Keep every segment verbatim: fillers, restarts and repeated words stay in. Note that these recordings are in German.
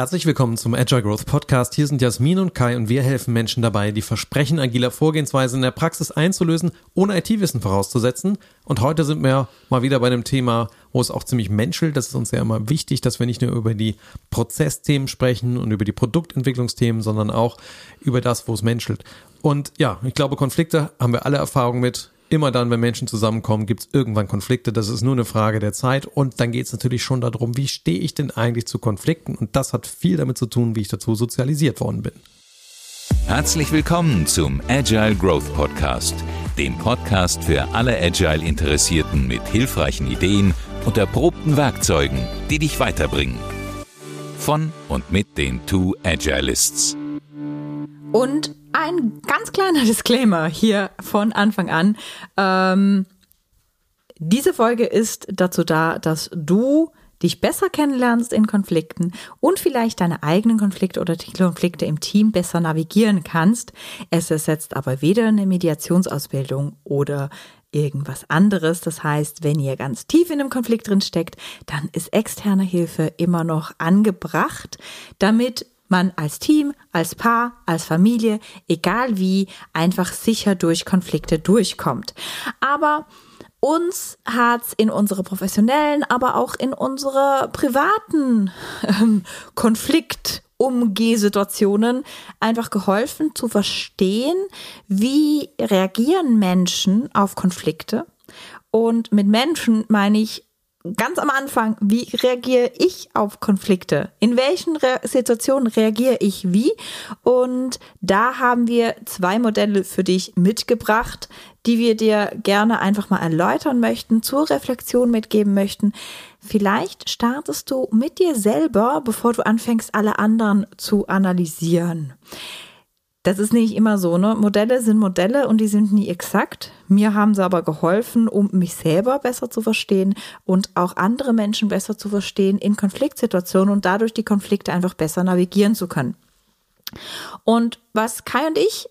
Herzlich willkommen zum Agile Growth Podcast. Hier sind Jasmin und Kai und wir helfen Menschen dabei, die Versprechen agiler Vorgehensweise in der Praxis einzulösen, ohne I T-Wissen vorauszusetzen. Und heute sind wir mal wieder bei einem Thema, wo es auch ziemlich menschelt. Das ist uns ja immer wichtig, dass wir nicht nur über die Prozessthemen sprechen und über die Produktentwicklungsthemen, sondern auch über das, wo es menschelt. Und ja, ich glaube, Konflikte haben wir alle Erfahrung mit. Immer dann, wenn Menschen zusammenkommen, gibt es irgendwann Konflikte. Das ist nur eine Frage der Zeit. Und dann geht es natürlich schon darum, wie stehe ich denn eigentlich zu Konflikten? Und das hat viel damit zu tun, wie ich dazu sozialisiert worden bin. Herzlich willkommen zum Agile Growth Podcast, dem Podcast für alle Agile-Interessierten mit hilfreichen Ideen und erprobten Werkzeugen, die dich weiterbringen. Von und mit den Two Agilists. Und ein ganz kleiner Disclaimer hier von Anfang an. Ähm, diese Folge ist dazu da, dass du dich besser kennenlernst in Konflikten und vielleicht deine eigenen Konflikte oder die Konflikte im Team besser navigieren kannst. Es ersetzt aber weder eine Mediationsausbildung oder irgendwas anderes. Das heißt, wenn ihr ganz tief in einem Konflikt drin steckt, dann ist externe Hilfe immer noch angebracht, damit man als Team, als Paar, als Familie, egal wie, einfach sicher durch Konflikte durchkommt. Aber uns hat's in unsere professionellen, aber auch in unsere privaten ähm, Konflikt-Umgeh-Situationen einfach geholfen zu verstehen, wie reagieren Menschen auf Konflikte. Und mit Menschen meine ich, ganz am Anfang, wie reagiere ich auf Konflikte? In welchen Re- Situationen reagiere ich wie? Und da haben wir zwei Modelle für dich mitgebracht, die wir dir gerne einfach mal erläutern möchten, zur Reflexion mitgeben möchten. Vielleicht startest du mit dir selber, bevor du anfängst, alle anderen zu analysieren. Das ist nicht immer so, ne? Modelle sind Modelle und die sind nie exakt. Mir haben sie aber geholfen, um mich selber besser zu verstehen und auch andere Menschen besser zu verstehen in Konfliktsituationen und dadurch die Konflikte einfach besser navigieren zu können. Und was Kai und ich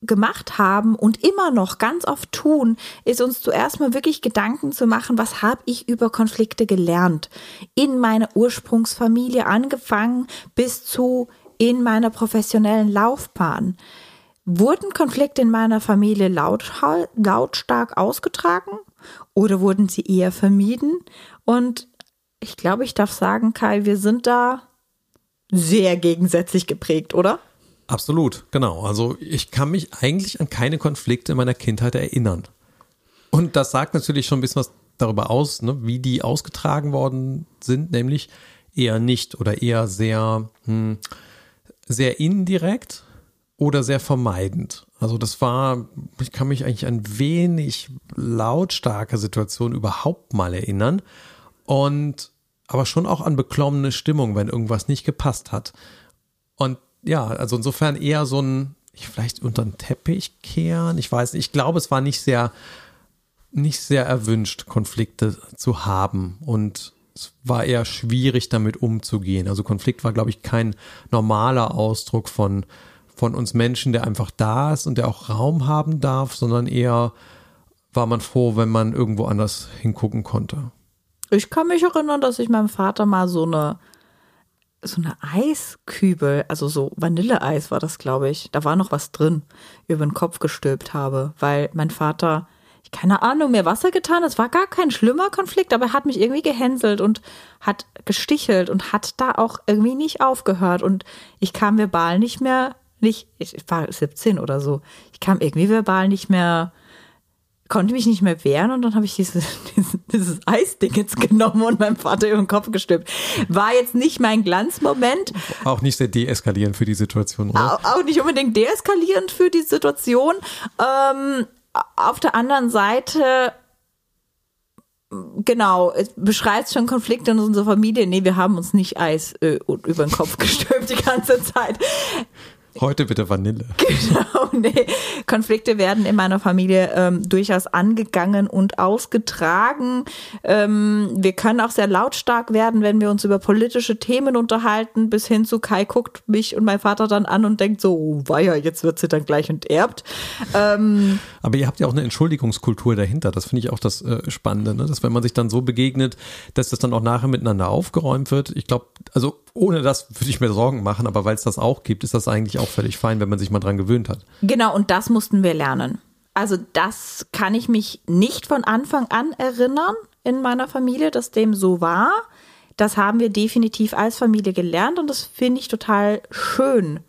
gemacht haben und immer noch ganz oft tun, ist uns zuerst mal wirklich Gedanken zu machen, was habe ich über Konflikte gelernt? In meiner Ursprungsfamilie angefangen bis zu in meiner professionellen Laufbahn. Wurden Konflikte in meiner Familie laut, lautstark ausgetragen oder wurden sie eher vermieden? Und ich glaube, ich darf sagen, Kai, wir sind da sehr gegensätzlich geprägt, oder? Absolut, genau. Also ich kann mich eigentlich an keine Konflikte in meiner Kindheit erinnern. Und das sagt natürlich schon ein bisschen was darüber aus, ne, wie die ausgetragen worden sind, nämlich eher nicht oder eher sehr... Hm, sehr indirekt oder sehr vermeidend. Also das war, ich kann mich eigentlich an wenig lautstarke Situationen überhaupt mal erinnern und aber schon auch an beklommene Stimmung, wenn irgendwas nicht gepasst hat. Und ja, also insofern eher so ein, ich vielleicht unter den Teppich kehren, ich weiß nicht, ich glaube, es war nicht sehr, nicht sehr erwünscht, Konflikte zu haben und es war eher schwierig, damit umzugehen. Also Konflikt war, glaube ich, kein normaler Ausdruck von, von uns Menschen, der einfach da ist und der auch Raum haben darf, sondern eher war man froh, wenn man irgendwo anders hingucken konnte. Ich kann mich erinnern, dass ich meinem Vater mal so eine, so eine Eiskübel, also so Vanilleeis war das, glaube ich, da war noch was drin, über den Kopf gestülpt habe, weil mein Vater... keine Ahnung, mehr Wasser getan. Es war gar kein schlimmer Konflikt, aber er hat mich irgendwie gehänselt und hat gestichelt und hat da auch irgendwie nicht aufgehört. Und ich kam verbal nicht mehr, nicht, ich war siebzehn oder so, ich kam irgendwie verbal nicht mehr, konnte mich nicht mehr wehren und dann habe ich dieses, dieses, dieses Eisding jetzt genommen und meinem Vater über den Kopf gestülpt. War jetzt nicht mein Glanzmoment. Auch nicht sehr deeskalierend für die Situation, oder? Auch, auch nicht unbedingt deeskalierend für die Situation. Ähm, Auf der anderen Seite, genau, es beschreibt schon Konflikte in unserer Familie. Nee, wir haben uns nicht Eis äh, über den Kopf gestülpt die ganze Zeit. Heute bitte Vanille. Genau, nee. Konflikte werden in meiner Familie ähm, durchaus angegangen und ausgetragen. Ähm, wir können auch sehr lautstark werden, wenn wir uns über politische Themen unterhalten, bis hin zu Kai guckt mich und mein Vater dann an und denkt so, oh, weia, jetzt wird sie dann gleich enterbt. Ähm, Aber ihr habt ja auch eine Entschuldigungskultur dahinter. Das finde ich auch das äh, Spannende, ne? Dass wenn man sich dann so begegnet, dass das dann auch nachher miteinander aufgeräumt wird. Ich glaube, also ohne das würde ich mir Sorgen machen, aber weil es das auch gibt, ist das eigentlich auch völlig fein, wenn man sich mal dran gewöhnt hat. Genau, und das mussten wir lernen. Also das kann ich mich nicht von Anfang an erinnern in meiner Familie, dass dem so war. Das haben wir definitiv als Familie gelernt und das finde ich total schön,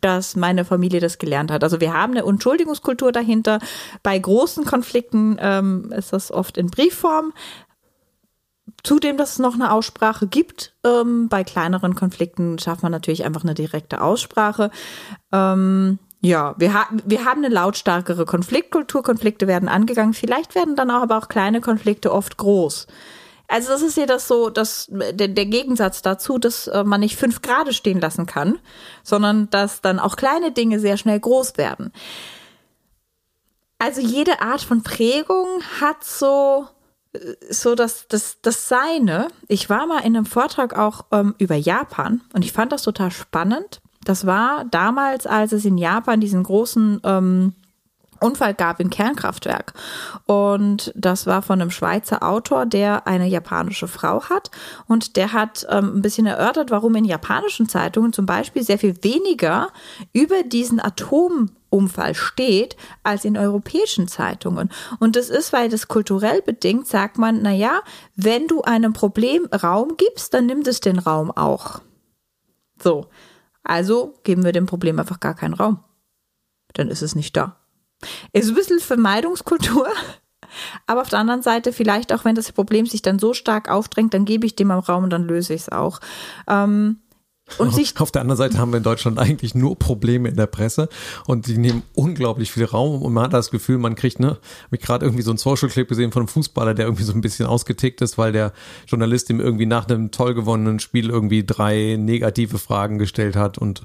dass meine Familie das gelernt hat. Also wir haben eine Entschuldigungskultur dahinter. Bei großen Konflikten ähm, ist das oft in Briefform. Zudem, dass es noch eine Aussprache gibt. Ähm, bei kleineren Konflikten schafft man natürlich einfach eine direkte Aussprache. Ähm, ja, wir, ha- wir haben eine lautstarkere Konfliktkultur. Konflikte werden angegangen. Vielleicht werden dann auch aber auch kleine Konflikte oft groß. Also das ist ja das so, dass der, der Gegensatz dazu, dass äh, man nicht fünf gerade stehen lassen kann, sondern dass dann auch kleine Dinge sehr schnell groß werden. Also jede Art von Prägung hat so... so das, das, das Seine. Ich war mal in einem Vortrag auch ähm, über Japan und ich fand das total spannend. Das war damals, als es in Japan diesen großen ähm, Unfall gab im Kernkraftwerk. Und das war von einem Schweizer Autor, der eine japanische Frau hat. Und der hat ähm, ein bisschen erörtert, warum in japanischen Zeitungen zum Beispiel sehr viel weniger über diesen Atomumfall steht, als in europäischen Zeitungen. Und das ist, weil das kulturell bedingt, sagt man, naja, wenn du einem Problem Raum gibst, dann nimmt es den Raum auch. So, also geben wir dem Problem einfach gar keinen Raum. Dann ist es nicht da. Ist ein bisschen Vermeidungskultur, aber auf der anderen Seite vielleicht auch, wenn das Problem sich dann so stark aufdrängt, dann gebe ich dem am Raum und dann löse ich es auch. Ähm, und sich auf der anderen Seite haben wir in Deutschland eigentlich nur Probleme in der Presse und die nehmen unglaublich viel Raum und man hat das Gefühl, man kriegt, ne, habe ich gerade irgendwie so einen Social Clip gesehen von einem Fußballer, der irgendwie so ein bisschen ausgetickt ist, weil der Journalist ihm irgendwie nach einem toll gewonnenen Spiel irgendwie drei negative Fragen gestellt hat und,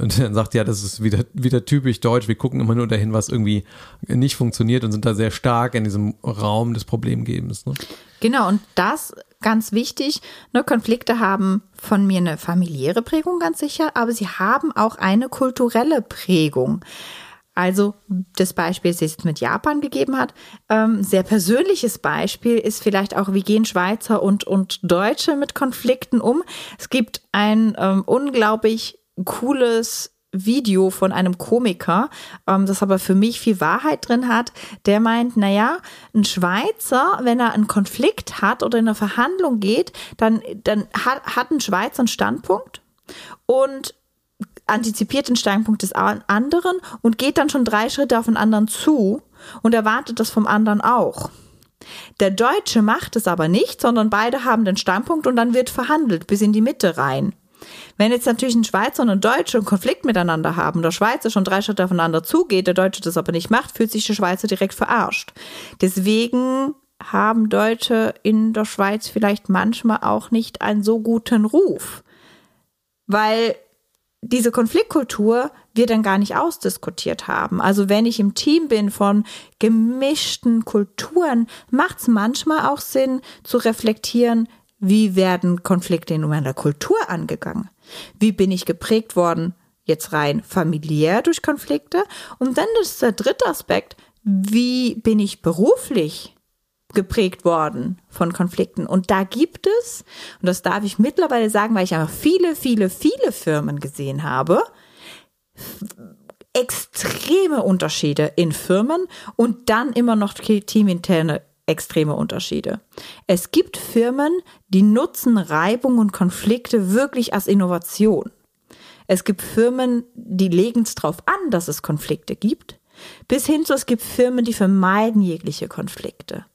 und dann sagt, ja, das ist wieder, wieder typisch deutsch, wir gucken immer nur dahin, was irgendwie nicht funktioniert und sind da sehr stark in diesem Raum des Problemgebens, ne? Genau, und das ganz wichtig, ne, Konflikte haben von mir eine familiäre Prägung ganz sicher, aber sie haben auch eine kulturelle Prägung. Also das Beispiel, das es jetzt mit Japan gegeben hat, ähm, sehr persönliches Beispiel ist vielleicht auch, wie gehen Schweizer und, und Deutsche mit Konflikten um. Es gibt ein ähm, unglaublich cooles Video von einem Komiker, das aber für mich viel Wahrheit drin hat, der meint, naja, ein Schweizer, wenn er einen Konflikt hat oder in eine Verhandlung geht, dann, dann hat, hat ein Schweizer einen Standpunkt und antizipiert den Standpunkt des anderen und geht dann schon drei Schritte auf den anderen zu und erwartet das vom anderen auch. Der Deutsche macht es aber nicht, sondern beide haben den Standpunkt und dann wird verhandelt bis in die Mitte rein. Wenn jetzt natürlich ein Schweizer und ein Deutscher einen Konflikt miteinander haben, der Schweizer schon drei Schritte aufeinander zugeht, der Deutsche das aber nicht macht, fühlt sich der Schweizer direkt verarscht. Deswegen haben Deutsche in der Schweiz vielleicht manchmal auch nicht einen so guten Ruf, weil diese Konfliktkultur wir dann gar nicht ausdiskutiert haben. Also wenn ich im Team bin von gemischten Kulturen, macht es manchmal auch Sinn zu reflektieren, wie werden Konflikte in meiner Kultur angegangen? Wie bin ich geprägt worden, jetzt rein familiär durch Konflikte? Und dann ist der dritte Aspekt, wie bin ich beruflich geprägt worden von Konflikten? Und da gibt es, und das darf ich mittlerweile sagen, weil ich einfach viele, viele, viele Firmen gesehen habe, extreme Unterschiede in Firmen und dann immer noch teaminterne extreme Unterschiede. Es gibt Firmen, die nutzen Reibung und Konflikte wirklich als Innovation. Es gibt Firmen, die legen es drauf an, dass es Konflikte gibt. Bis hin zu, es gibt Firmen, die vermeiden jegliche Konflikte.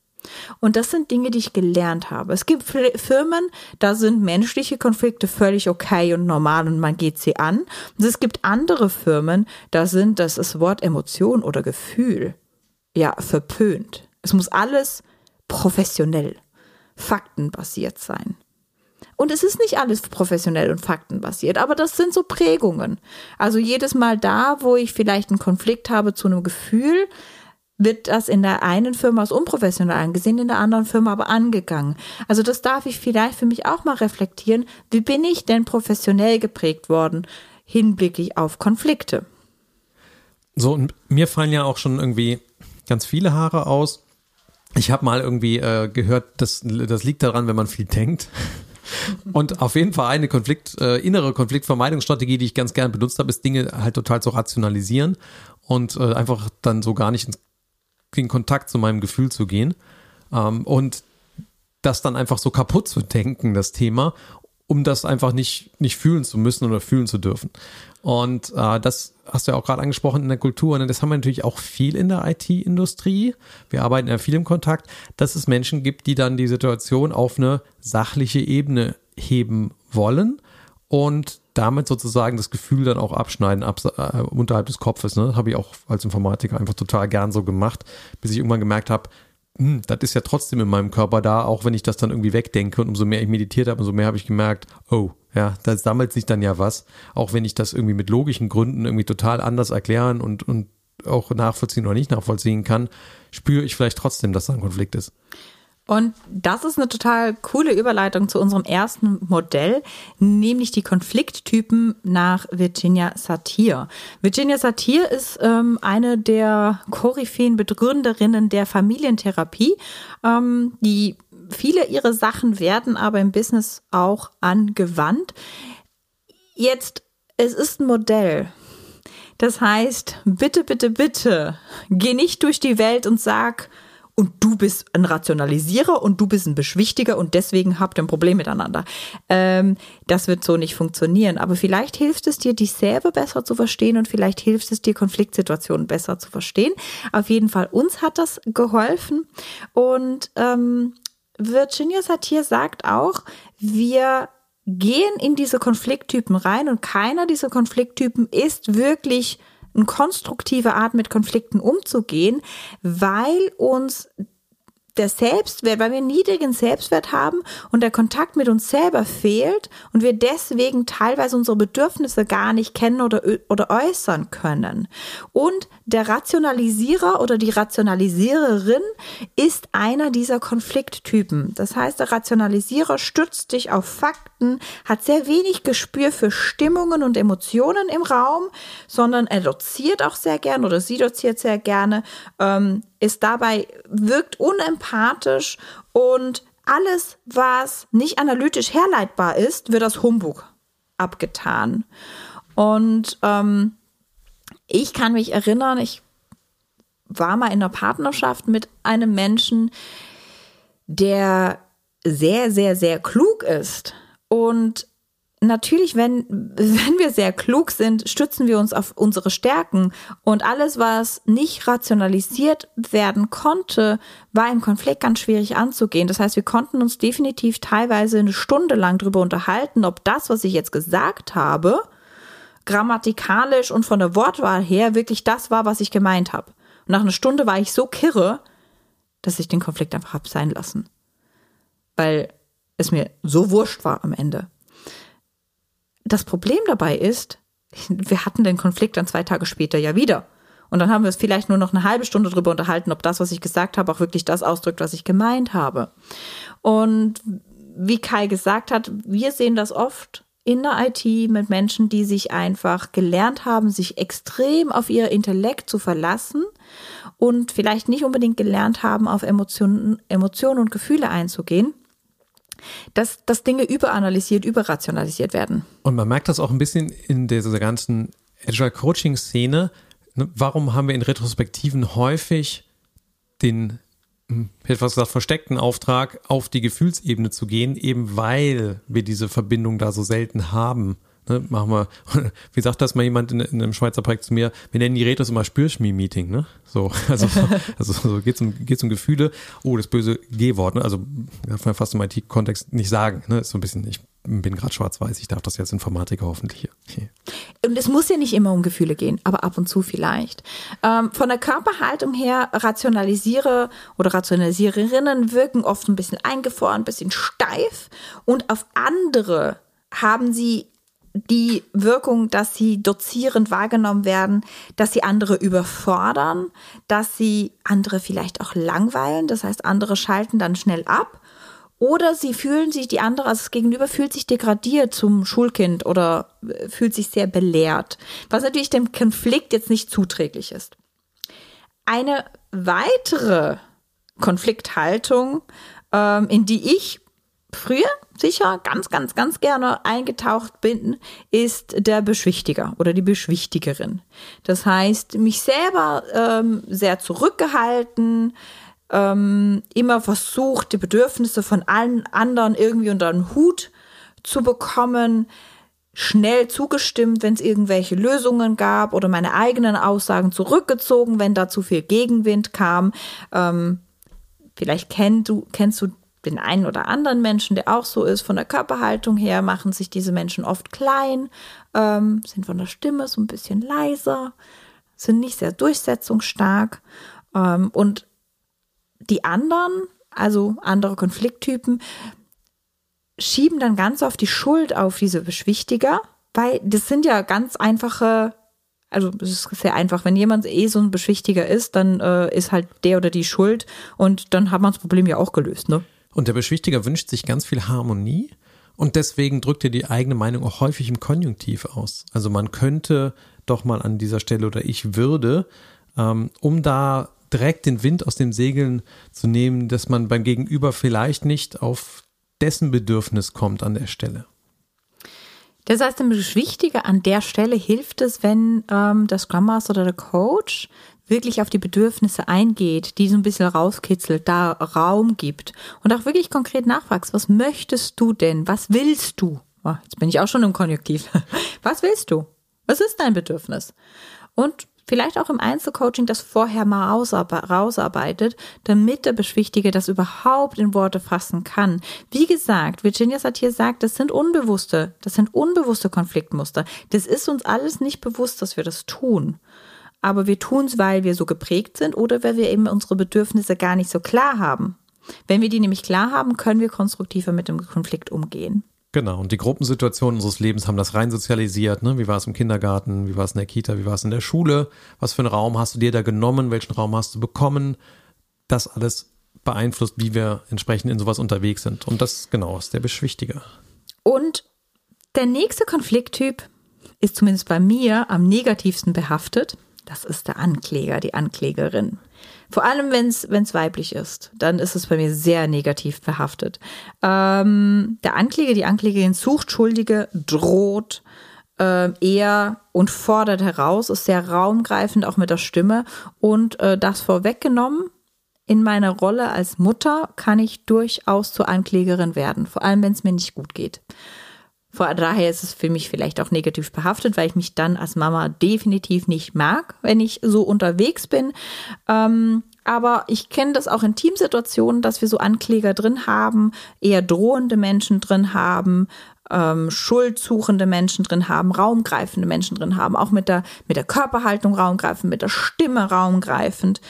Und das sind Dinge, die ich gelernt habe. Es gibt Firmen, da sind menschliche Konflikte völlig okay und normal und man geht sie an. Und es gibt andere Firmen, da sind, das ist Wort Emotion oder Gefühl, ja, verpönt. Es muss alles professionell, faktenbasiert sein. Und es ist nicht alles professionell und faktenbasiert, aber das sind so Prägungen. Also jedes Mal da, wo ich vielleicht einen Konflikt habe zu einem Gefühl, wird das in der einen Firma als unprofessionell angesehen, in der anderen Firma aber angegangen. Also das darf ich vielleicht für mich auch mal reflektieren. Wie bin ich denn professionell geprägt worden hinblicklich auf Konflikte? So, und mir fallen ja auch schon irgendwie ganz viele Haare aus. Ich habe mal irgendwie äh, gehört, das, das liegt daran, wenn man viel denkt. Und auf jeden Fall eine Konflikt, äh, innere Konfliktvermeidungsstrategie, die ich ganz gerne benutzt habe, ist, Dinge halt total zu rationalisieren und äh, einfach dann so gar nicht in Kontakt zu meinem Gefühl zu gehen. Ähm, und das dann einfach so kaputt zu denken, das Thema, um das einfach nicht, nicht fühlen zu müssen oder fühlen zu dürfen. Und äh, das hast du ja auch gerade angesprochen in der Kultur. Ne? Das haben wir natürlich auch viel in der I T-Industrie. Wir arbeiten ja viel im Kontakt, dass es Menschen gibt, die dann die Situation auf eine sachliche Ebene heben wollen und damit sozusagen das Gefühl dann auch abschneiden ab, äh, unterhalb des Kopfes. Ne? Das habe ich auch als Informatiker einfach total gern so gemacht, bis ich irgendwann gemerkt habe, das ist ja trotzdem in meinem Körper da, auch wenn ich das dann irgendwie wegdenke. Und umso mehr ich meditiert habe, umso mehr habe ich gemerkt, oh, ja, da sammelt sich dann ja was. Auch wenn ich das irgendwie mit logischen Gründen irgendwie total anders erklären und, und auch nachvollziehen oder nicht nachvollziehen kann, spüre ich vielleicht trotzdem, dass da ein Konflikt ist. Und das ist eine total coole Überleitung zu unserem ersten Modell, nämlich die Konflikttypen nach Virginia Satir. Virginia Satir ist ähm, eine der Koryphäen, Begründerinnen der Familientherapie, ähm, die viele ihrer Sachen werden aber im Business auch angewandt. Jetzt, es ist ein Modell. Das heißt, bitte, bitte, bitte, geh nicht durch die Welt und sag, und du bist ein Rationalisierer und du bist ein Beschwichtiger und deswegen habt ihr ein Problem miteinander. Ähm, das wird so nicht funktionieren. Aber vielleicht hilft es dir, dich selber besser zu verstehen und vielleicht hilft es dir, Konfliktsituationen besser zu verstehen. Auf jeden Fall, uns hat das geholfen. Und ähm, Virginia Satir sagt auch, wir gehen in diese Konflikttypen rein und keiner dieser Konflikttypen ist wirklich eine konstruktive Art, mit Konflikten umzugehen, weil uns der Selbstwert, weil wir einen niedrigen Selbstwert haben und der Kontakt mit uns selber fehlt und wir deswegen teilweise unsere Bedürfnisse gar nicht kennen oder, oder äußern können. Und der Rationalisierer oder die Rationalisiererin ist einer dieser Konflikttypen. Das heißt, der Rationalisierer stützt sich auf Fakten, hat sehr wenig Gespür für Stimmungen und Emotionen im Raum, sondern er doziert auch sehr gerne oder sie doziert sehr gerne, ähm, ist dabei, wirkt unempathisch und alles, was nicht analytisch herleitbar ist, wird als Humbug abgetan. Und ähm, ich kann mich erinnern, ich war mal in einer Partnerschaft mit einem Menschen, der sehr, sehr, sehr klug ist. Und natürlich, wenn, wenn wir sehr klug sind, stützen wir uns auf unsere Stärken. Und alles, was nicht rationalisiert werden konnte, war im Konflikt ganz schwierig anzugehen. Das heißt, wir konnten uns definitiv teilweise eine Stunde lang darüber unterhalten, ob das, was ich jetzt gesagt habe, grammatikalisch und von der Wortwahl her wirklich das war, was ich gemeint habe. Und nach einer Stunde war ich so kirre, dass ich den Konflikt einfach habe sein lassen. Weil es mir so wurscht war am Ende. Das Problem dabei ist, wir hatten den Konflikt dann zwei Tage später ja wieder. Und dann haben wir es vielleicht nur noch eine halbe Stunde darüber unterhalten, ob das, was ich gesagt habe, auch wirklich das ausdrückt, was ich gemeint habe. Und wie Kai gesagt hat, wir sehen das oft in der I T mit Menschen, die sich einfach gelernt haben, sich extrem auf ihr Intellekt zu verlassen und vielleicht nicht unbedingt gelernt haben, auf Emotionen, Emotionen und Gefühle einzugehen. Dass, dass Dinge überanalysiert, überrationalisiert werden. Und man merkt das auch ein bisschen in dieser ganzen Agile-Coaching-Szene. Warum haben wir in Retrospektiven häufig den, ich hätte fast gesagt, versteckten Auftrag, auf die Gefühlsebene zu gehen, eben weil wir diese Verbindung da so selten haben. Ne, machen wir, wie sagt das mal jemand in, in einem Schweizer Projekt zu mir, wir nennen die Retros immer Spürschmi-Meeting, ne? So, also, also so geht's um, geht's um Gefühle. Oh, das böse G-Wort, ne? Also, darf man fast im I T-Kontext nicht sagen, ne? Ist so ein bisschen, ich bin gerade schwarz-weiß, ich darf das jetzt Informatiker hoffentlich hier. Und es muss ja nicht immer um Gefühle gehen, aber ab und zu vielleicht. Ähm, von der Körperhaltung her, Rationalisiere oder Rationalisiererinnen wirken oft ein bisschen eingefroren, ein bisschen steif. Und auf andere haben sie die Wirkung, dass sie dozierend wahrgenommen werden, dass sie andere überfordern, dass sie andere vielleicht auch langweilen. Das heißt, andere schalten dann schnell ab. Oder sie fühlen sich, die andere, also das Gegenüber fühlt sich degradiert zum Schulkind oder fühlt sich sehr belehrt, was natürlich dem Konflikt jetzt nicht zuträglich ist. Eine weitere Konflikthaltung, in die ich früher sicher ganz, ganz, ganz gerne eingetaucht bin, ist der Beschwichtiger oder die Beschwichtigerin. Das heißt, mich selber sehr zurückgehalten, immer versucht, die Bedürfnisse von allen anderen irgendwie unter den Hut zu bekommen, schnell zugestimmt, wenn es irgendwelche Lösungen gab oder meine eigenen Aussagen zurückgezogen, wenn da zu viel Gegenwind kam. Ähm, vielleicht kennst du, kennst du den einen oder anderen Menschen, der auch so ist. Von der Körperhaltung her machen sich diese Menschen oft klein, ähm, sind von der Stimme so ein bisschen leiser, sind nicht sehr durchsetzungsstark ähm, und die anderen, also andere Konflikttypen, schieben dann ganz oft die Schuld auf diese Beschwichtiger, weil das sind ja ganz einfache, also es ist sehr einfach, wenn jemand eh so ein Beschwichtiger ist, dann äh, ist halt der oder die schuld und dann hat man das Problem ja auch gelöst, ne? Und der Beschwichtiger wünscht sich ganz viel Harmonie und deswegen drückt er die eigene Meinung auch häufig im Konjunktiv aus. Also man könnte doch mal an dieser Stelle oder ich würde, ähm, um da direkt den Wind aus den Segeln zu nehmen, dass man beim Gegenüber vielleicht nicht auf dessen Bedürfnis kommt an der Stelle. Das heißt, dem Beschwichtiger an der Stelle hilft es, wenn ähm, der Scrum Master oder der Coach wirklich auf die Bedürfnisse eingeht, die so ein bisschen rauskitzelt, da Raum gibt und auch wirklich konkret nachfragst, was möchtest du denn? Was willst du? Oh, jetzt bin ich auch schon im Konjunktiv. Was willst du? Was ist dein Bedürfnis? Und vielleicht auch im Einzelcoaching das vorher mal rausarbeitet, damit der Beschwichtige das überhaupt in Worte fassen kann. Wie gesagt, Virginia Satir sagt, das sind unbewusste, das sind unbewusste Konfliktmuster. Das ist uns alles nicht bewusst, dass wir das tun. Aber wir tun es, weil wir so geprägt sind oder weil wir eben unsere Bedürfnisse gar nicht so klar haben. Wenn wir die nämlich klar haben, können wir konstruktiver mit dem Konflikt umgehen. Genau, und die Gruppensituationen unseres Lebens haben das rein sozialisiert. Ne? Wie war es im Kindergarten, wie war es in der Kita, wie war es in der Schule? Was für einen Raum hast du dir da genommen, welchen Raum hast du bekommen? Das alles beeinflusst, wie wir entsprechend in sowas unterwegs sind. Und das genau ist der Beschwichtiger. Und der nächste Konflikttyp ist zumindest bei mir am negativsten behaftet. Das ist der Ankläger, die Anklägerin. Vor allem, wenn es weiblich ist, dann ist es bei mir sehr negativ behaftet. Ähm, der Ankläger, die Anklägerin sucht Schuldige, droht äh, eher und fordert heraus, ist sehr raumgreifend, auch mit der Stimme. Und äh, das vorweggenommen, in meiner Rolle als Mutter kann ich durchaus zur Anklägerin werden, vor allem, wenn es mir nicht gut geht. Von daher ist es für mich vielleicht auch negativ behaftet, weil ich mich dann als Mama definitiv nicht mag, wenn ich so unterwegs bin. Ähm, aber ich kenne das auch in Teamsituationen, dass wir so Ankläger drin haben, eher drohende Menschen drin haben, ähm, schuldsuchende Menschen drin haben, raumgreifende Menschen drin haben, auch mit der, mit der Körperhaltung raumgreifend, mit der Stimme raumgreifend.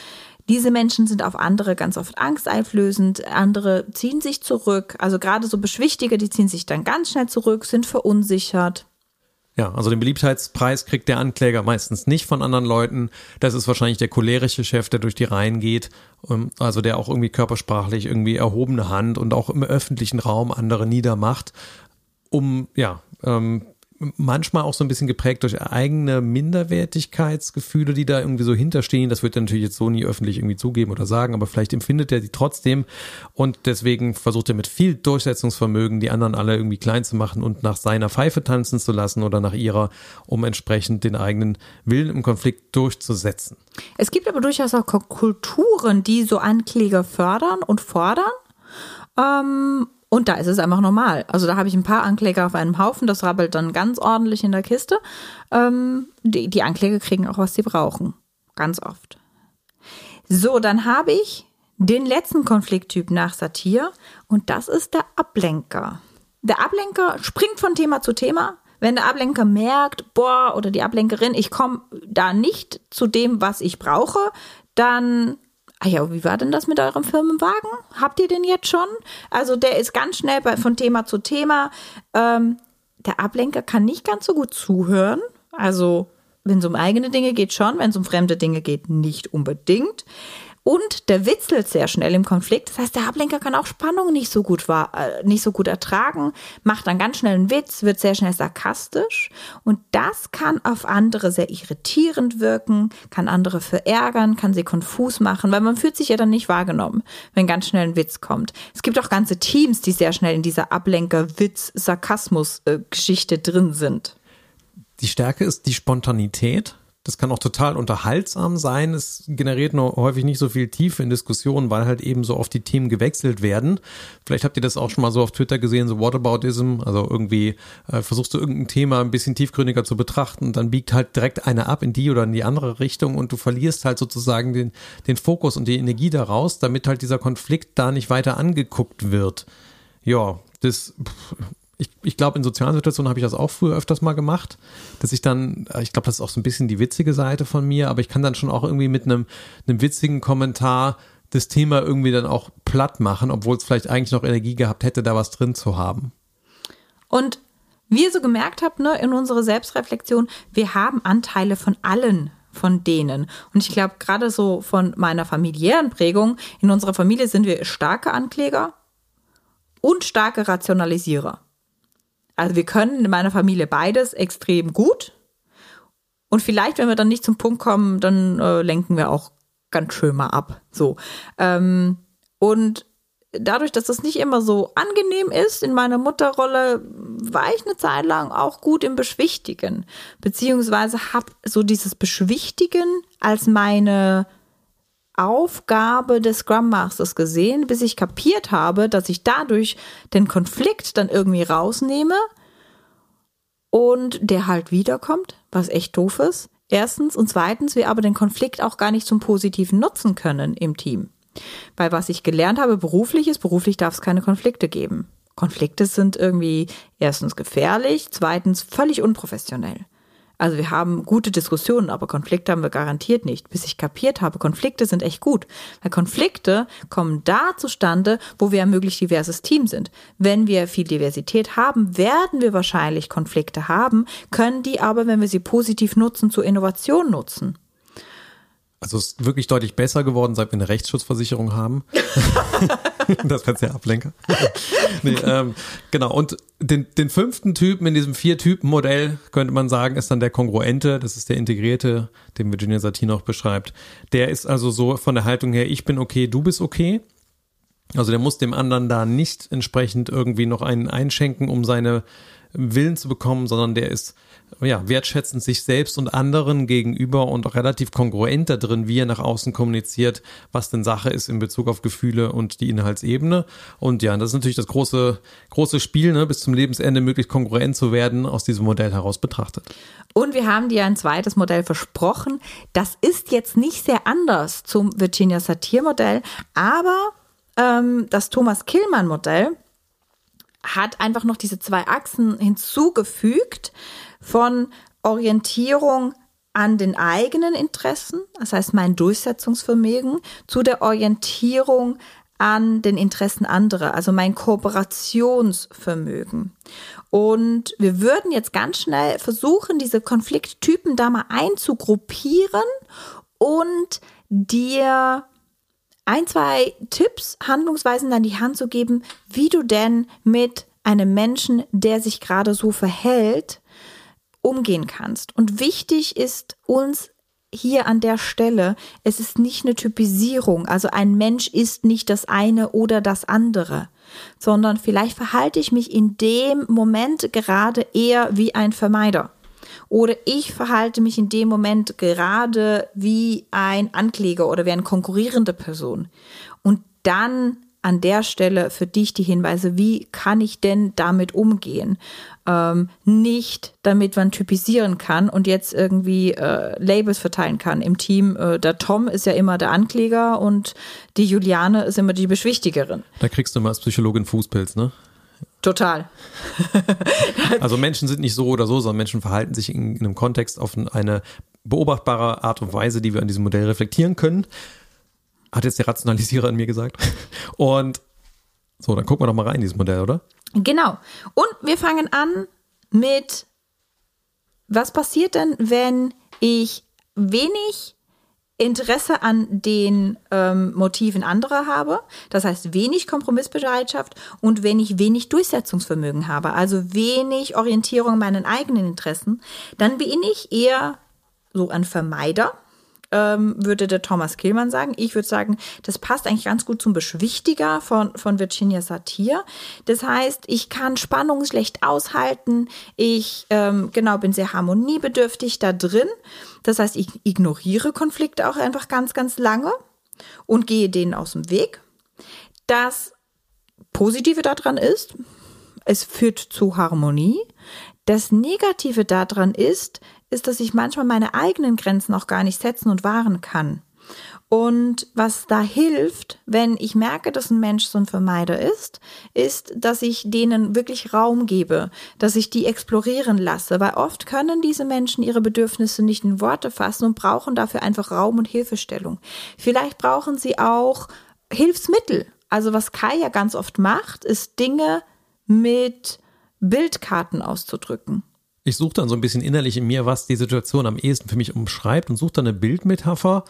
Diese Menschen sind auf andere ganz oft angsteinflößend, andere ziehen sich zurück. Also gerade so Beschwichtiger, die ziehen sich dann ganz schnell zurück, sind verunsichert. Ja, also den Beliebtheitspreis kriegt der Ankläger meistens nicht von anderen Leuten. Das ist wahrscheinlich der cholerische Chef, der durch die Reihen geht, also der auch irgendwie körpersprachlich irgendwie erhobene Hand und auch im öffentlichen Raum andere niedermacht, um ja, ähm, manchmal auch so ein bisschen geprägt durch eigene Minderwertigkeitsgefühle, die da irgendwie so hinterstehen. Das wird er natürlich jetzt so nie öffentlich irgendwie zugeben oder sagen, aber vielleicht empfindet er die trotzdem und deswegen versucht er mit viel Durchsetzungsvermögen die anderen alle irgendwie klein zu machen und nach seiner Pfeife tanzen zu lassen oder nach ihrer, um entsprechend den eigenen Willen im Konflikt durchzusetzen. Es gibt aber durchaus auch Kulturen, die so Ankläger fördern und fordern. Ähm Und da ist es einfach normal. Also da habe ich ein paar Ankläger auf einem Haufen, das rabbelt dann ganz ordentlich in der Kiste. Ähm, die, die Ankläger kriegen auch, was sie brauchen. Ganz oft. So, dann habe ich den letzten Konflikttyp nach Satir und das ist der Ablenker. Der Ablenker springt von Thema zu Thema, Wenn der Ablenker merkt, boah, oder die Ablenkerin, ich komme da nicht zu dem, was ich brauche, dann, ach ja, wie war denn das mit eurem Firmenwagen? Habt ihr den jetzt schon? Also der ist ganz schnell bei, von Thema zu Thema. Ähm, der Ablenker kann nicht ganz so gut zuhören. Also wenn es um eigene Dinge geht, schon. Wenn es um fremde Dinge geht, nicht unbedingt. Und der witzelt sehr schnell im Konflikt. Das heißt, der Ablenker kann auch Spannung nicht so gut war, äh, nicht so gut ertragen, macht dann ganz schnell einen Witz, wird sehr schnell sarkastisch. Und das kann auf andere sehr irritierend wirken, kann andere verärgern, kann sie konfus machen, weil man fühlt sich ja dann nicht wahrgenommen, wenn ganz schnell ein Witz kommt. Es gibt auch ganze Teams, die sehr schnell in dieser Ablenker-Witz-Sarkasmus-Geschichte drin sind. Die Stärke ist die Spontanität. Das kann auch total unterhaltsam sein. Es generiert nur häufig nicht so viel Tiefe in Diskussionen, weil halt eben so oft die Themen gewechselt werden. Vielleicht habt ihr das auch schon mal so auf Twitter gesehen, so Whataboutism. Also irgendwie äh, versuchst du irgendein Thema ein bisschen tiefgründiger zu betrachten und dann biegt halt direkt einer ab in die oder in die andere Richtung und du verlierst halt sozusagen den, den Fokus und die Energie daraus, damit halt dieser Konflikt da nicht weiter angeguckt wird. Ja, das... Pff. Ich, ich glaube, in sozialen Situationen habe ich das auch früher öfters mal gemacht, dass ich dann, ich glaube, das ist auch so ein bisschen die witzige Seite von mir, aber ich kann dann schon auch irgendwie mit einem, einem witzigen Kommentar das Thema irgendwie dann auch platt machen, obwohl es vielleicht eigentlich noch Energie gehabt hätte, da was drin zu haben. Und wie ihr so gemerkt habt, ne, in unserer Selbstreflexion, wir haben Anteile von allen von denen. Und ich glaube, gerade so von meiner familiären Prägung, in unserer Familie sind wir starke Ankläger und starke Rationalisierer. Also wir können in meiner Familie beides extrem gut und vielleicht, wenn wir dann nicht zum Punkt kommen, dann äh, lenken wir auch ganz schön mal ab. So ähm, und dadurch, dass das nicht immer so angenehm ist, in meiner Mutterrolle war ich eine Zeit lang auch gut im Beschwichtigen, beziehungsweise habe so dieses Beschwichtigen als meine Aufgabe des Scrum Masters gesehen, bis ich kapiert habe, dass ich dadurch den Konflikt dann irgendwie rausnehme und der halt wiederkommt, was echt doof ist. Erstens und zweitens, wir aber den Konflikt auch gar nicht zum Positiven nutzen können im Team. Weil was ich gelernt habe beruflich ist, beruflich darf es keine Konflikte geben. Konflikte sind irgendwie erstens gefährlich, zweitens völlig unprofessionell. Also wir haben gute Diskussionen, aber Konflikte haben wir garantiert nicht. Bis ich kapiert habe, Konflikte sind echt gut. Weil Konflikte kommen da zustande, wo wir ein möglichst diverses Team sind. Wenn wir viel Diversität haben, werden wir wahrscheinlich Konflikte haben, können die aber, wenn wir sie positiv nutzen, zur Innovation nutzen. Also es ist wirklich deutlich besser geworden, seit wir eine Rechtsschutzversicherung haben. Das wird's ja Ablenker. Nee, ähm, genau, und den, den fünften Typen in diesem Vier-Typen-Modell, könnte man sagen, ist dann der Kongruente. Das ist der Integrierte, den Virginia Satir noch beschreibt. Der ist also so von der Haltung her, ich bin okay, du bist okay. Also der muss dem anderen da nicht entsprechend irgendwie noch einen einschenken, um seine Willen zu bekommen, sondern der ist ja wertschätzend sich selbst und anderen gegenüber und auch relativ kongruent da drin, wie er nach außen kommuniziert, was denn Sache ist in Bezug auf Gefühle und die Inhaltsebene. Und ja, das ist natürlich das große, große Spiel, ne, bis zum Lebensende möglichst kongruent zu werden, aus diesem Modell heraus betrachtet. Und wir haben dir ein zweites Modell versprochen. Das ist jetzt nicht sehr anders zum Virginia Satir-Modell, aber ähm, das Thomas-Kilmann-Modell hat einfach noch diese zwei Achsen hinzugefügt von Orientierung an den eigenen Interessen, das heißt mein Durchsetzungsvermögen, zu der Orientierung an den Interessen anderer, also mein Kooperationsvermögen. Und wir würden jetzt ganz schnell versuchen, diese Konflikttypen da mal einzugruppieren und dir ein, zwei Tipps, Handlungsweisen an die Hand zu geben, wie du denn mit einem Menschen, der sich gerade so verhält, umgehen kannst. Und wichtig ist uns hier an der Stelle, es ist nicht eine Typisierung, also ein Mensch ist nicht das eine oder das andere, sondern vielleicht verhalte ich mich in dem Moment gerade eher wie ein Vermeider. Oder ich verhalte mich in dem Moment gerade wie ein Ankläger oder wie eine konkurrierende Person. Und dann an der Stelle für dich die Hinweise, wie kann ich denn damit umgehen? Ähm, nicht, damit man typisieren kann und jetzt irgendwie äh, Labels verteilen kann im Team. Äh, der Tom ist ja immer der Ankläger und die Juliane ist immer die Beschwichtigerin. Da kriegst du mal als Psychologin Fußpilz, ne? Total. Also Menschen sind nicht so oder so, sondern Menschen verhalten sich in, in einem Kontext auf eine beobachtbare Art und Weise, die wir an diesem Modell reflektieren können. Hat jetzt der Rationalisierer in mir gesagt. Und so, dann gucken wir doch mal rein in dieses Modell, oder? Genau. Und wir fangen an mit, was passiert denn, wenn ich wenig Interesse an den ähm, Motiven anderer habe, das heißt wenig Kompromissbereitschaft und wenn ich wenig Durchsetzungsvermögen habe, also wenig Orientierung meinen eigenen Interessen, dann bin ich eher so ein Vermeider, ähm, würde der Thomas–Kilmann sagen. Ich würde sagen, das passt eigentlich ganz gut zum Beschwichtiger von, von Virginia Satir. Das heißt, ich kann Spannung schlecht aushalten, ich ähm, genau bin sehr harmoniebedürftig da drin. Das heißt, ich ignoriere Konflikte auch einfach ganz, ganz lange und gehe denen aus dem Weg. Das Positive daran ist, es führt zu Harmonie. Das Negative daran ist, ist, dass ich manchmal meine eigenen Grenzen auch gar nicht setzen und wahren kann. Und was da hilft, wenn ich merke, dass ein Mensch so ein Vermeider ist, ist, dass ich denen wirklich Raum gebe, dass ich die explorieren lasse, weil oft können diese Menschen ihre Bedürfnisse nicht in Worte fassen und brauchen dafür einfach Raum und Hilfestellung. Vielleicht brauchen sie auch Hilfsmittel. Also was Kai ja ganz oft macht, ist Dinge mit Bildkarten auszudrücken. Ich suche dann so ein bisschen innerlich in mir, was die Situation am ehesten für mich umschreibt und suche dann eine Bildmetapher.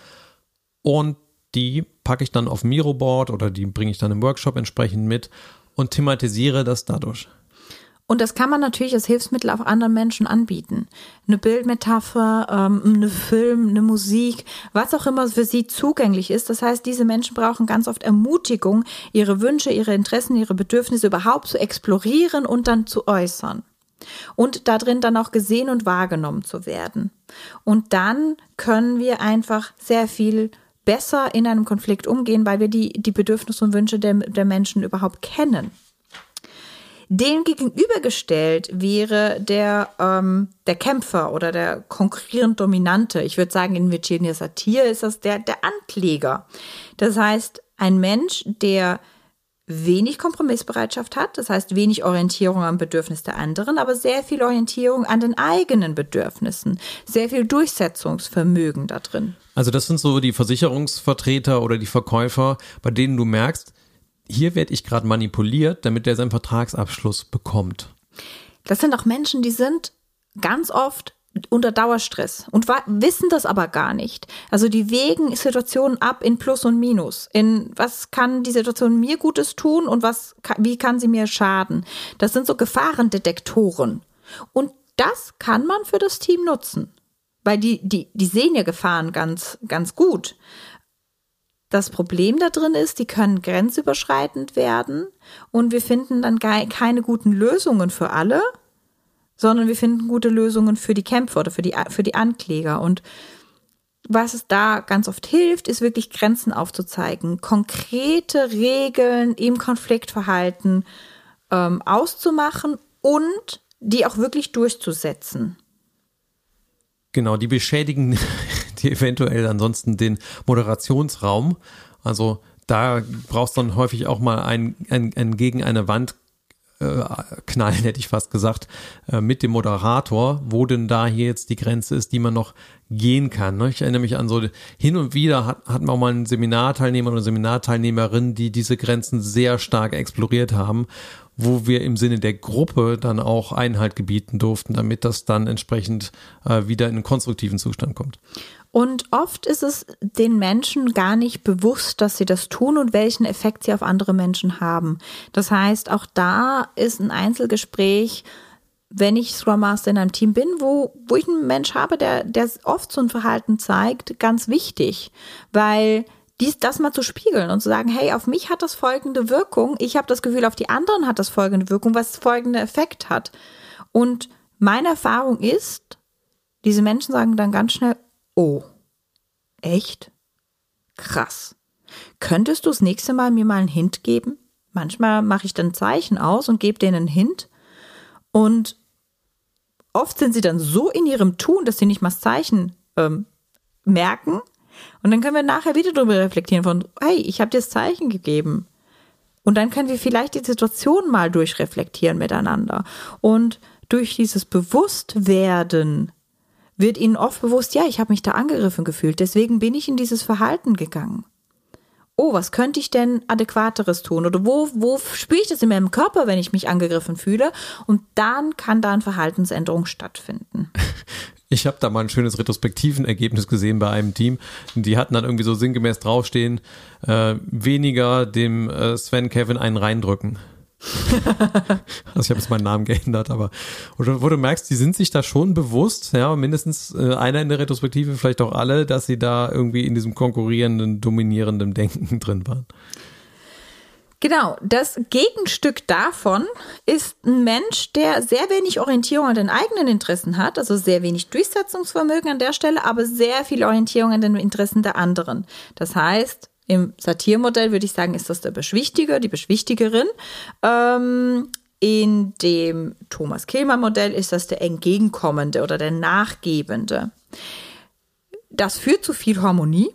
Und die packe ich dann auf Miroboard oder die bringe ich dann im Workshop entsprechend mit und thematisiere das dadurch. Und das kann man natürlich als Hilfsmittel auch anderen Menschen anbieten. Eine Bildmetapher, eine Film, eine Musik, was auch immer für sie zugänglich ist. Das heißt, diese Menschen brauchen ganz oft Ermutigung, ihre Wünsche, ihre Interessen, ihre Bedürfnisse überhaupt zu explorieren und dann zu äußern. Und darin dann auch gesehen und wahrgenommen zu werden. Und dann können wir einfach sehr viel besser in einem Konflikt umgehen, weil wir die, die Bedürfnisse und Wünsche der, der Menschen überhaupt kennen. Dem gegenübergestellt wäre der, ähm, der Kämpfer oder der konkurrierend Dominante. Ich würde sagen, in Virginia Satir ist das der, der Ankläger. Das heißt, ein Mensch, der wenig Kompromissbereitschaft hat, das heißt wenig Orientierung am Bedürfnis der anderen, aber sehr viel Orientierung an den eigenen Bedürfnissen, sehr viel Durchsetzungsvermögen da drin. Also das sind so die Versicherungsvertreter oder die Verkäufer, bei denen du merkst, hier werde ich gerade manipuliert, damit der seinen Vertragsabschluss bekommt. Das sind auch Menschen, die sind ganz oft unter Dauerstress und wissen das aber gar nicht. Also die wägen Situationen ab in Plus und Minus, in was kann die Situation mir Gutes tun und was, wie kann sie mir schaden. Das sind so Gefahrendetektoren und das kann man für das Team nutzen, weil die, die, die sehen ja Gefahren ganz, ganz gut. Das Problem da drin ist, die können grenzüberschreitend werden und wir finden dann keine guten Lösungen für alle, sondern wir finden gute Lösungen für die Kämpfer oder für die, für die Ankläger. Und was es da ganz oft hilft, ist wirklich Grenzen aufzuzeigen, konkrete Regeln im Konfliktverhalten ähm, auszumachen und die auch wirklich durchzusetzen. Genau, die beschädigen die eventuell ansonsten den Moderationsraum. Also da brauchst du dann häufig auch mal ein, ein, ein gegen eine Wand knallen, hätte ich fast gesagt, mit dem Moderator, wo denn da hier jetzt die Grenze ist, die man noch gehen kann. Ich erinnere mich an so, hin und wieder hatten wir auch mal einen Seminarteilnehmer oder Seminarteilnehmerin, die diese Grenzen sehr stark exploriert haben, wo wir im Sinne der Gruppe dann auch Einhalt gebieten durften, damit das dann entsprechend wieder in einen konstruktiven Zustand kommt. Und oft ist es den Menschen gar nicht bewusst, dass sie das tun und welchen Effekt sie auf andere Menschen haben. Das heißt, auch da ist ein Einzelgespräch, wenn ich Scrum Master in einem Team bin, wo, wo ich einen Mensch habe, der, der oft so ein Verhalten zeigt, ganz wichtig, weil dies, das mal zu spiegeln und zu sagen, hey, auf mich hat das folgende Wirkung, ich habe das Gefühl, auf die anderen hat das folgende Wirkung, was folgende Effekt hat. Und meine Erfahrung ist, diese Menschen sagen dann ganz schnell, oh, echt? Krass. Könntest du das nächste Mal mir mal einen Hint geben? Manchmal mache ich dann Zeichen aus und gebe denen einen Hint. Und oft sind sie dann so in ihrem Tun, dass sie nicht mal das Zeichen ähm, merken. Und dann können wir nachher wieder darüber reflektieren von, hey, ich habe dir das Zeichen gegeben. Und dann können wir vielleicht die Situation mal durchreflektieren miteinander. Und durch dieses Bewusstwerden wird ihnen oft bewusst, ja, ich habe mich da angegriffen gefühlt, deswegen bin ich in dieses Verhalten gegangen. Oh, was könnte ich denn Adäquateres tun? Oder wo, wo spüre ich das in meinem Körper, wenn ich mich angegriffen fühle? Und dann kann da eine Verhaltensänderung stattfinden. Ich habe da mal ein schönes Retrospektivenergebnis gesehen bei einem Team. Die hatten dann irgendwie so sinngemäß draufstehen, äh, weniger dem äh, Sven Kevin einen reindrücken. Also ich habe jetzt meinen Namen geändert, aber wo du, wo du merkst, die sind sich da schon bewusst, ja, mindestens äh, einer in der Retrospektive, vielleicht auch alle, dass sie da irgendwie in diesem konkurrierenden, dominierenden Denken drin waren. Genau, das Gegenstück davon ist ein Mensch, der sehr wenig Orientierung an den eigenen Interessen hat, also sehr wenig Durchsetzungsvermögen an der Stelle, aber sehr viel Orientierung an den Interessen der anderen. Das heißt, im Satir-Modell würde ich sagen, ist das der Beschwichtiger, die Beschwichtigerin. Ähm, in dem Thomas-Kilmann-Modell ist das der Entgegenkommende oder der Nachgebende. Das führt zu viel Harmonie,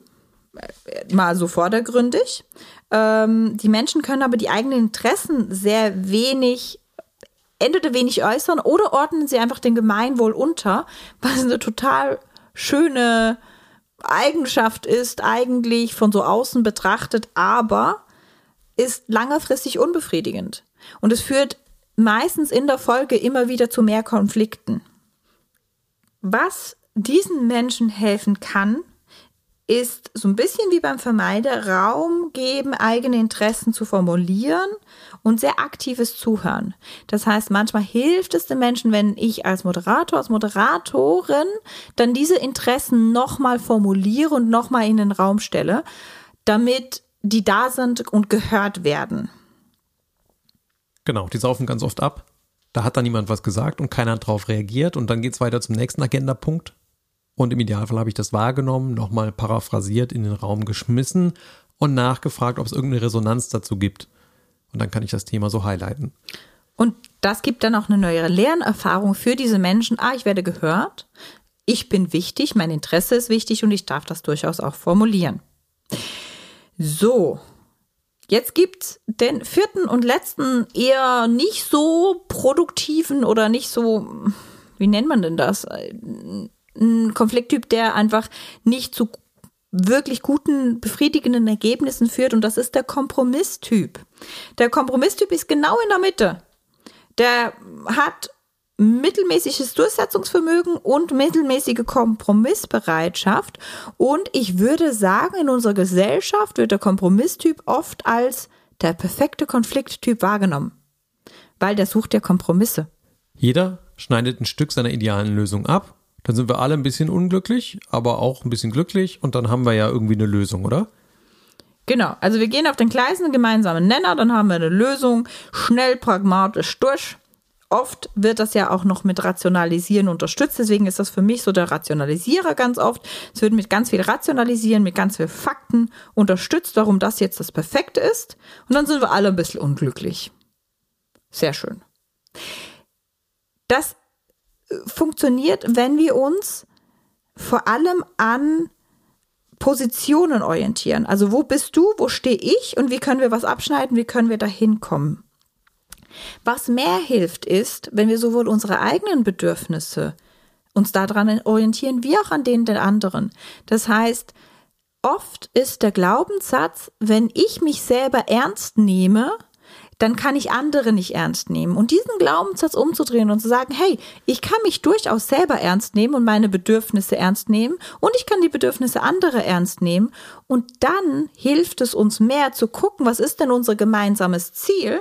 mal so vordergründig. Ähm, die Menschen können aber die eigenen Interessen sehr wenig, entweder wenig äußern oder ordnen sie einfach dem Gemeinwohl unter, was eine total schöne Eigenschaft ist, eigentlich von so außen betrachtet, aber ist langfristig unbefriedigend. Und es führt meistens in der Folge immer wieder zu mehr Konflikten. Was diesen Menschen helfen kann, ist so ein bisschen wie beim Vermeider, Raum geben, eigene Interessen zu formulieren und sehr aktives Zuhören. Das heißt, manchmal hilft es den Menschen, wenn ich als Moderator, als Moderatorin dann diese Interessen nochmal formuliere und nochmal in den Raum stelle, damit die da sind und gehört werden. Genau, die saufen ganz oft ab. Da hat dann niemand was gesagt und keiner hat drauf reagiert und dann geht es weiter zum nächsten Agendapunkt. Und im Idealfall habe ich das wahrgenommen, nochmal paraphrasiert, in den Raum geschmissen und nachgefragt, ob es irgendeine Resonanz dazu gibt. Und dann kann ich das Thema so highlighten. Und das gibt dann auch eine neue Lernerfahrung für diese Menschen. Ah, ich werde gehört, ich bin wichtig, mein Interesse ist wichtig und ich darf das durchaus auch formulieren. So, jetzt gibt's den vierten und letzten eher nicht so produktiven oder nicht so, wie nennt man denn das? Ein Konflikttyp, der einfach nicht zu wirklich guten, befriedigenden Ergebnissen führt. Und das ist der Kompromisstyp. Der Kompromisstyp ist genau in der Mitte. Der hat mittelmäßiges Durchsetzungsvermögen und mittelmäßige Kompromissbereitschaft. Und ich würde sagen, in unserer Gesellschaft wird der Kompromisstyp oft als der perfekte Konflikttyp wahrgenommen. Weil der sucht ja Kompromisse. Jeder schneidet ein Stück seiner idealen Lösung ab. Dann sind wir alle ein bisschen unglücklich, aber auch ein bisschen glücklich und dann haben wir ja irgendwie eine Lösung, oder? Genau, also wir gehen auf den kleinsten gemeinsamen Nenner, dann haben wir eine Lösung, schnell, pragmatisch durch. Oft wird das ja auch noch mit Rationalisieren unterstützt, deswegen ist das für mich so der Rationalisierer ganz oft. Es wird mit ganz viel Rationalisieren, mit ganz viel Fakten unterstützt, warum das jetzt das Perfekte ist. Und dann sind wir alle ein bisschen unglücklich. Sehr schön. Das funktioniert, wenn wir uns vor allem an Positionen orientieren. Also wo bist du, wo stehe ich und wie können wir was abschneiden, wie können wir da hinkommen. Was mehr hilft ist, wenn wir sowohl unsere eigenen Bedürfnisse uns daran orientieren, wie auch an denen der anderen. Das heißt, oft ist der Glaubenssatz, wenn ich mich selber ernst nehme, dann kann ich andere nicht ernst nehmen. Und diesen Glaubenssatz umzudrehen und zu sagen, hey, ich kann mich durchaus selber ernst nehmen und meine Bedürfnisse ernst nehmen und ich kann die Bedürfnisse anderer ernst nehmen. Und dann hilft es uns mehr zu gucken, was ist denn unser gemeinsames Ziel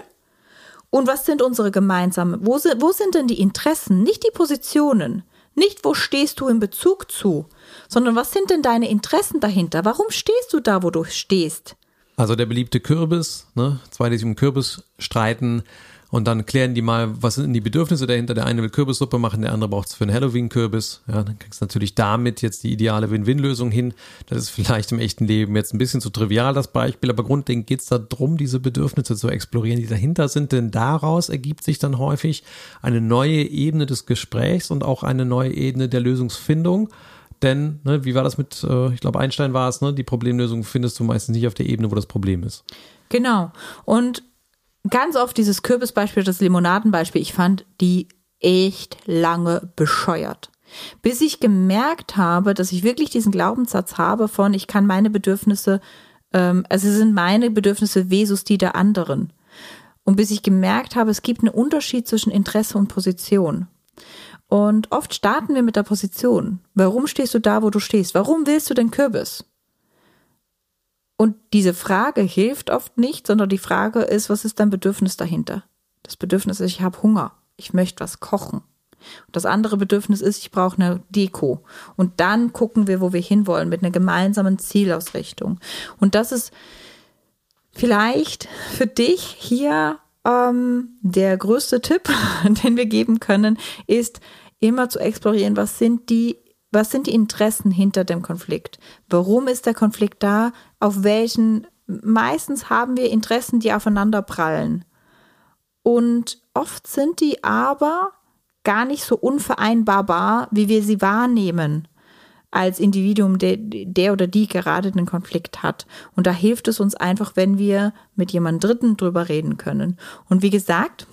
und was sind unsere gemeinsamen, wo sind, wo sind denn die Interessen, nicht die Positionen, nicht wo stehst du in Bezug zu, sondern was sind denn deine Interessen dahinter? Warum stehst du da, wo du stehst? Also der beliebte Kürbis, ne? Zwei, die sich um Kürbis streiten und dann klären die mal, was sind die Bedürfnisse dahinter. Der eine will Kürbissuppe machen, der andere braucht es für einen Halloween-Kürbis. Ja, dann kriegst du natürlich damit jetzt die ideale Win-Win-Lösung hin. Das ist vielleicht im echten Leben jetzt ein bisschen zu trivial, das Beispiel, aber grundlegend geht es darum, diese Bedürfnisse zu explorieren, die dahinter sind, denn daraus ergibt sich dann häufig eine neue Ebene des Gesprächs und auch eine neue Ebene der Lösungsfindung. Denn, ne, wie war das mit, äh, ich glaube Einstein war es, ne, die Problemlösung findest du meistens nicht auf der Ebene, wo das Problem ist. Genau. Und ganz oft dieses Kürbisbeispiel, das Limonadenbeispiel, ich fand die echt lange bescheuert. Bis ich gemerkt habe, dass ich wirklich diesen Glaubenssatz habe von, ich kann meine Bedürfnisse, ähm, also es sind meine Bedürfnisse versus die der anderen. Und bis ich gemerkt habe, es gibt einen Unterschied zwischen Interesse und Position. Und oft starten wir mit der Position. Warum stehst du da, wo du stehst? Warum willst du den Kürbis? Und diese Frage hilft oft nicht, sondern die Frage ist, was ist dein Bedürfnis dahinter? Das Bedürfnis ist, ich habe Hunger, ich möchte was kochen. Und das andere Bedürfnis ist, ich brauche eine Deko. Und dann gucken wir, wo wir hinwollen, mit einer gemeinsamen Zielausrichtung. Und das ist vielleicht für dich hier ähm, der größte Tipp, den wir geben können, ist immer zu explorieren, was sind die, was sind die Interessen hinter dem Konflikt? Warum ist der Konflikt da? Auf welchen, meistens haben wir Interessen, die aufeinander prallen. Und oft sind die aber gar nicht so unvereinbarbar, wie wir sie wahrnehmen als Individuum, der, der oder die gerade den Konflikt hat. Und da hilft es uns einfach, wenn wir mit jemand Dritten drüber reden können. Und wie gesagt,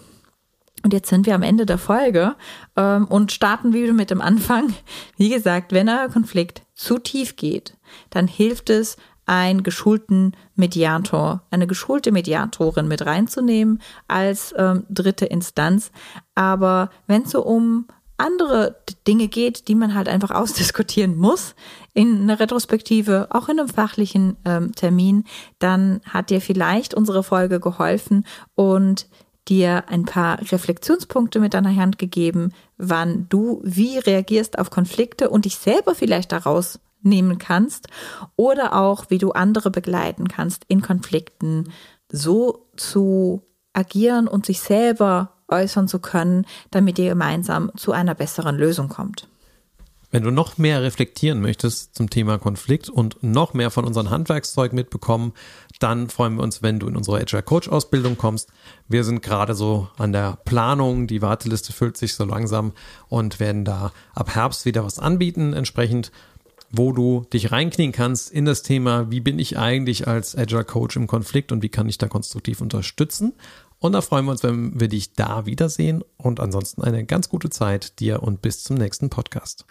und jetzt sind wir am Ende der Folge ähm, und starten wieder mit dem Anfang. Wie gesagt, wenn ein Konflikt zu tief geht, dann hilft es, einen geschulten Mediator, eine geschulte Mediatorin mit reinzunehmen als ähm, dritte Instanz. Aber wenn es so um andere Dinge geht, die man halt einfach ausdiskutieren muss, in einer Retrospektive, auch in einem fachlichen ähm, Termin, dann hat dir vielleicht unsere Folge geholfen und dir ein paar Reflexionspunkte mit an der Hand gegeben, wann du wie reagierst auf Konflikte und dich selber vielleicht daraus nehmen kannst oder auch, wie du andere begleiten kannst, in Konflikten so zu agieren und sich selber äußern zu können, damit ihr gemeinsam zu einer besseren Lösung kommt. Wenn du noch mehr reflektieren möchtest zum Thema Konflikt und noch mehr von unserem Handwerkszeug mitbekommen, dann freuen wir uns, wenn du in unsere Agile Coach Ausbildung kommst. Wir sind gerade so an der Planung, die Warteliste füllt sich so langsam und werden da ab Herbst wieder was anbieten, entsprechend wo du dich reinknien kannst in das Thema, wie bin ich eigentlich als Agile Coach im Konflikt und wie kann ich da konstruktiv unterstützen. Und da freuen wir uns, wenn wir dich da wiedersehen und ansonsten eine ganz gute Zeit dir und bis zum nächsten Podcast.